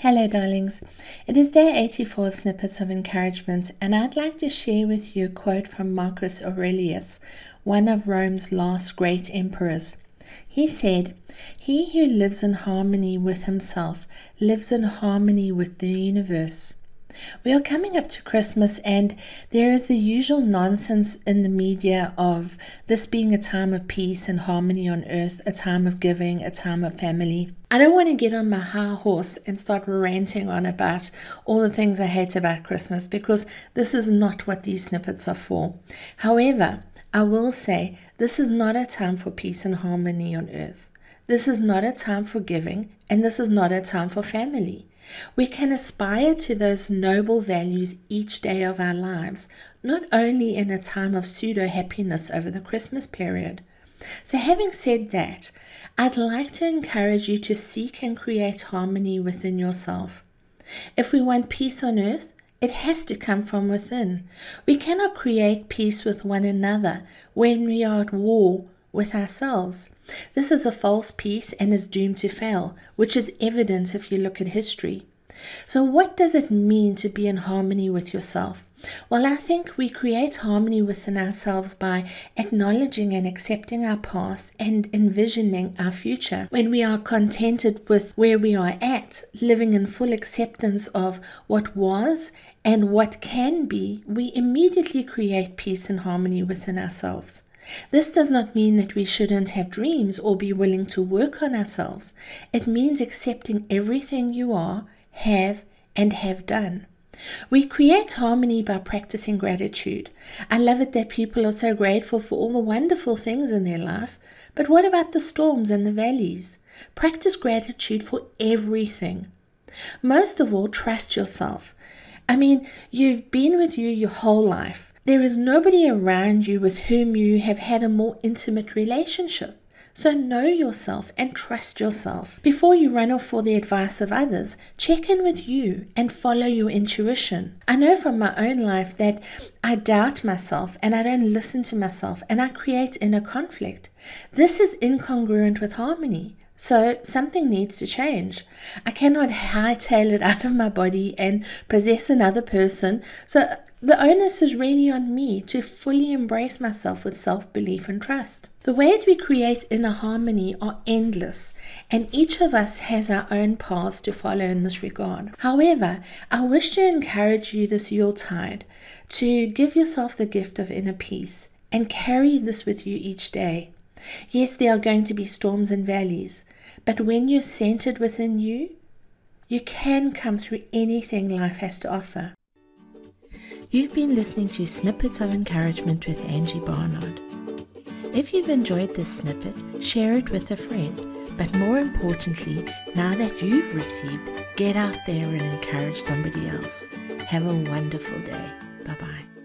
Hello darlings, it is day 84 of Snippets of Encouragement, and I'd like to share with you a quote from Marcus Aurelius, one of Rome's last great emperors. He said, "He who lives in harmony with himself lives in harmony with the universe." We are coming up to Christmas, and there is the usual nonsense in the media of this being a time of peace and harmony on earth, a time of giving, a time of family. I don't want to get on my high horse and start ranting on about all the things I hate about Christmas, because this is not what these snippets are for. However, I will say this is not a time for peace and harmony on earth. This is not a time for giving, and this is not a time for family. We can aspire to those noble values each day of our lives, not only in a time of pseudo-happiness over the Christmas period. So having said that, I'd like to encourage you to seek and create harmony within yourself. If we want peace on earth, it has to come from within. We cannot create peace with one another when we are at war with ourselves. This is a false peace and is doomed to fail, which is evident if you look at history. So what does it mean to be in harmony with yourself? Well, I think we create harmony within ourselves by acknowledging and accepting our past and envisioning our future. When we are contented with where we are at, living in full acceptance of what was and what can be, we immediately create peace and harmony within ourselves. This does not mean that we shouldn't have dreams or be willing to work on ourselves. It means accepting everything you are, have, and have done. We create harmony by practicing gratitude. I love it that people are so grateful for all the wonderful things in their life, but what about the storms and the valleys? Practice gratitude for everything. Most of all, trust yourself. I mean, you've been with you your whole life. There is nobody around you with whom you have had a more intimate relationship. So know yourself and trust yourself. Before you run off for the advice of others, check in with you and follow your intuition. I know from my own life that I doubt myself and I don't listen to myself and I create inner conflict. This is incongruent with harmony. So something needs to change. I cannot hightail it out of my body and possess another person. So the onus is really on me to fully embrace myself with self-belief and trust. The ways we create inner harmony are endless, and each of us has our own paths to follow in this regard. However, I wish to encourage you this Yuletide to give yourself the gift of inner peace and carry this with you each day. Yes, there are going to be storms and valleys, but when you're centered within you, you can come through anything life has to offer. You've been listening to Snippets of Encouragement with Angie Barnard. If you've enjoyed this snippet, share it with a friend. But more importantly, now that you've received, get out there and encourage somebody else. Have a wonderful day. Bye-bye.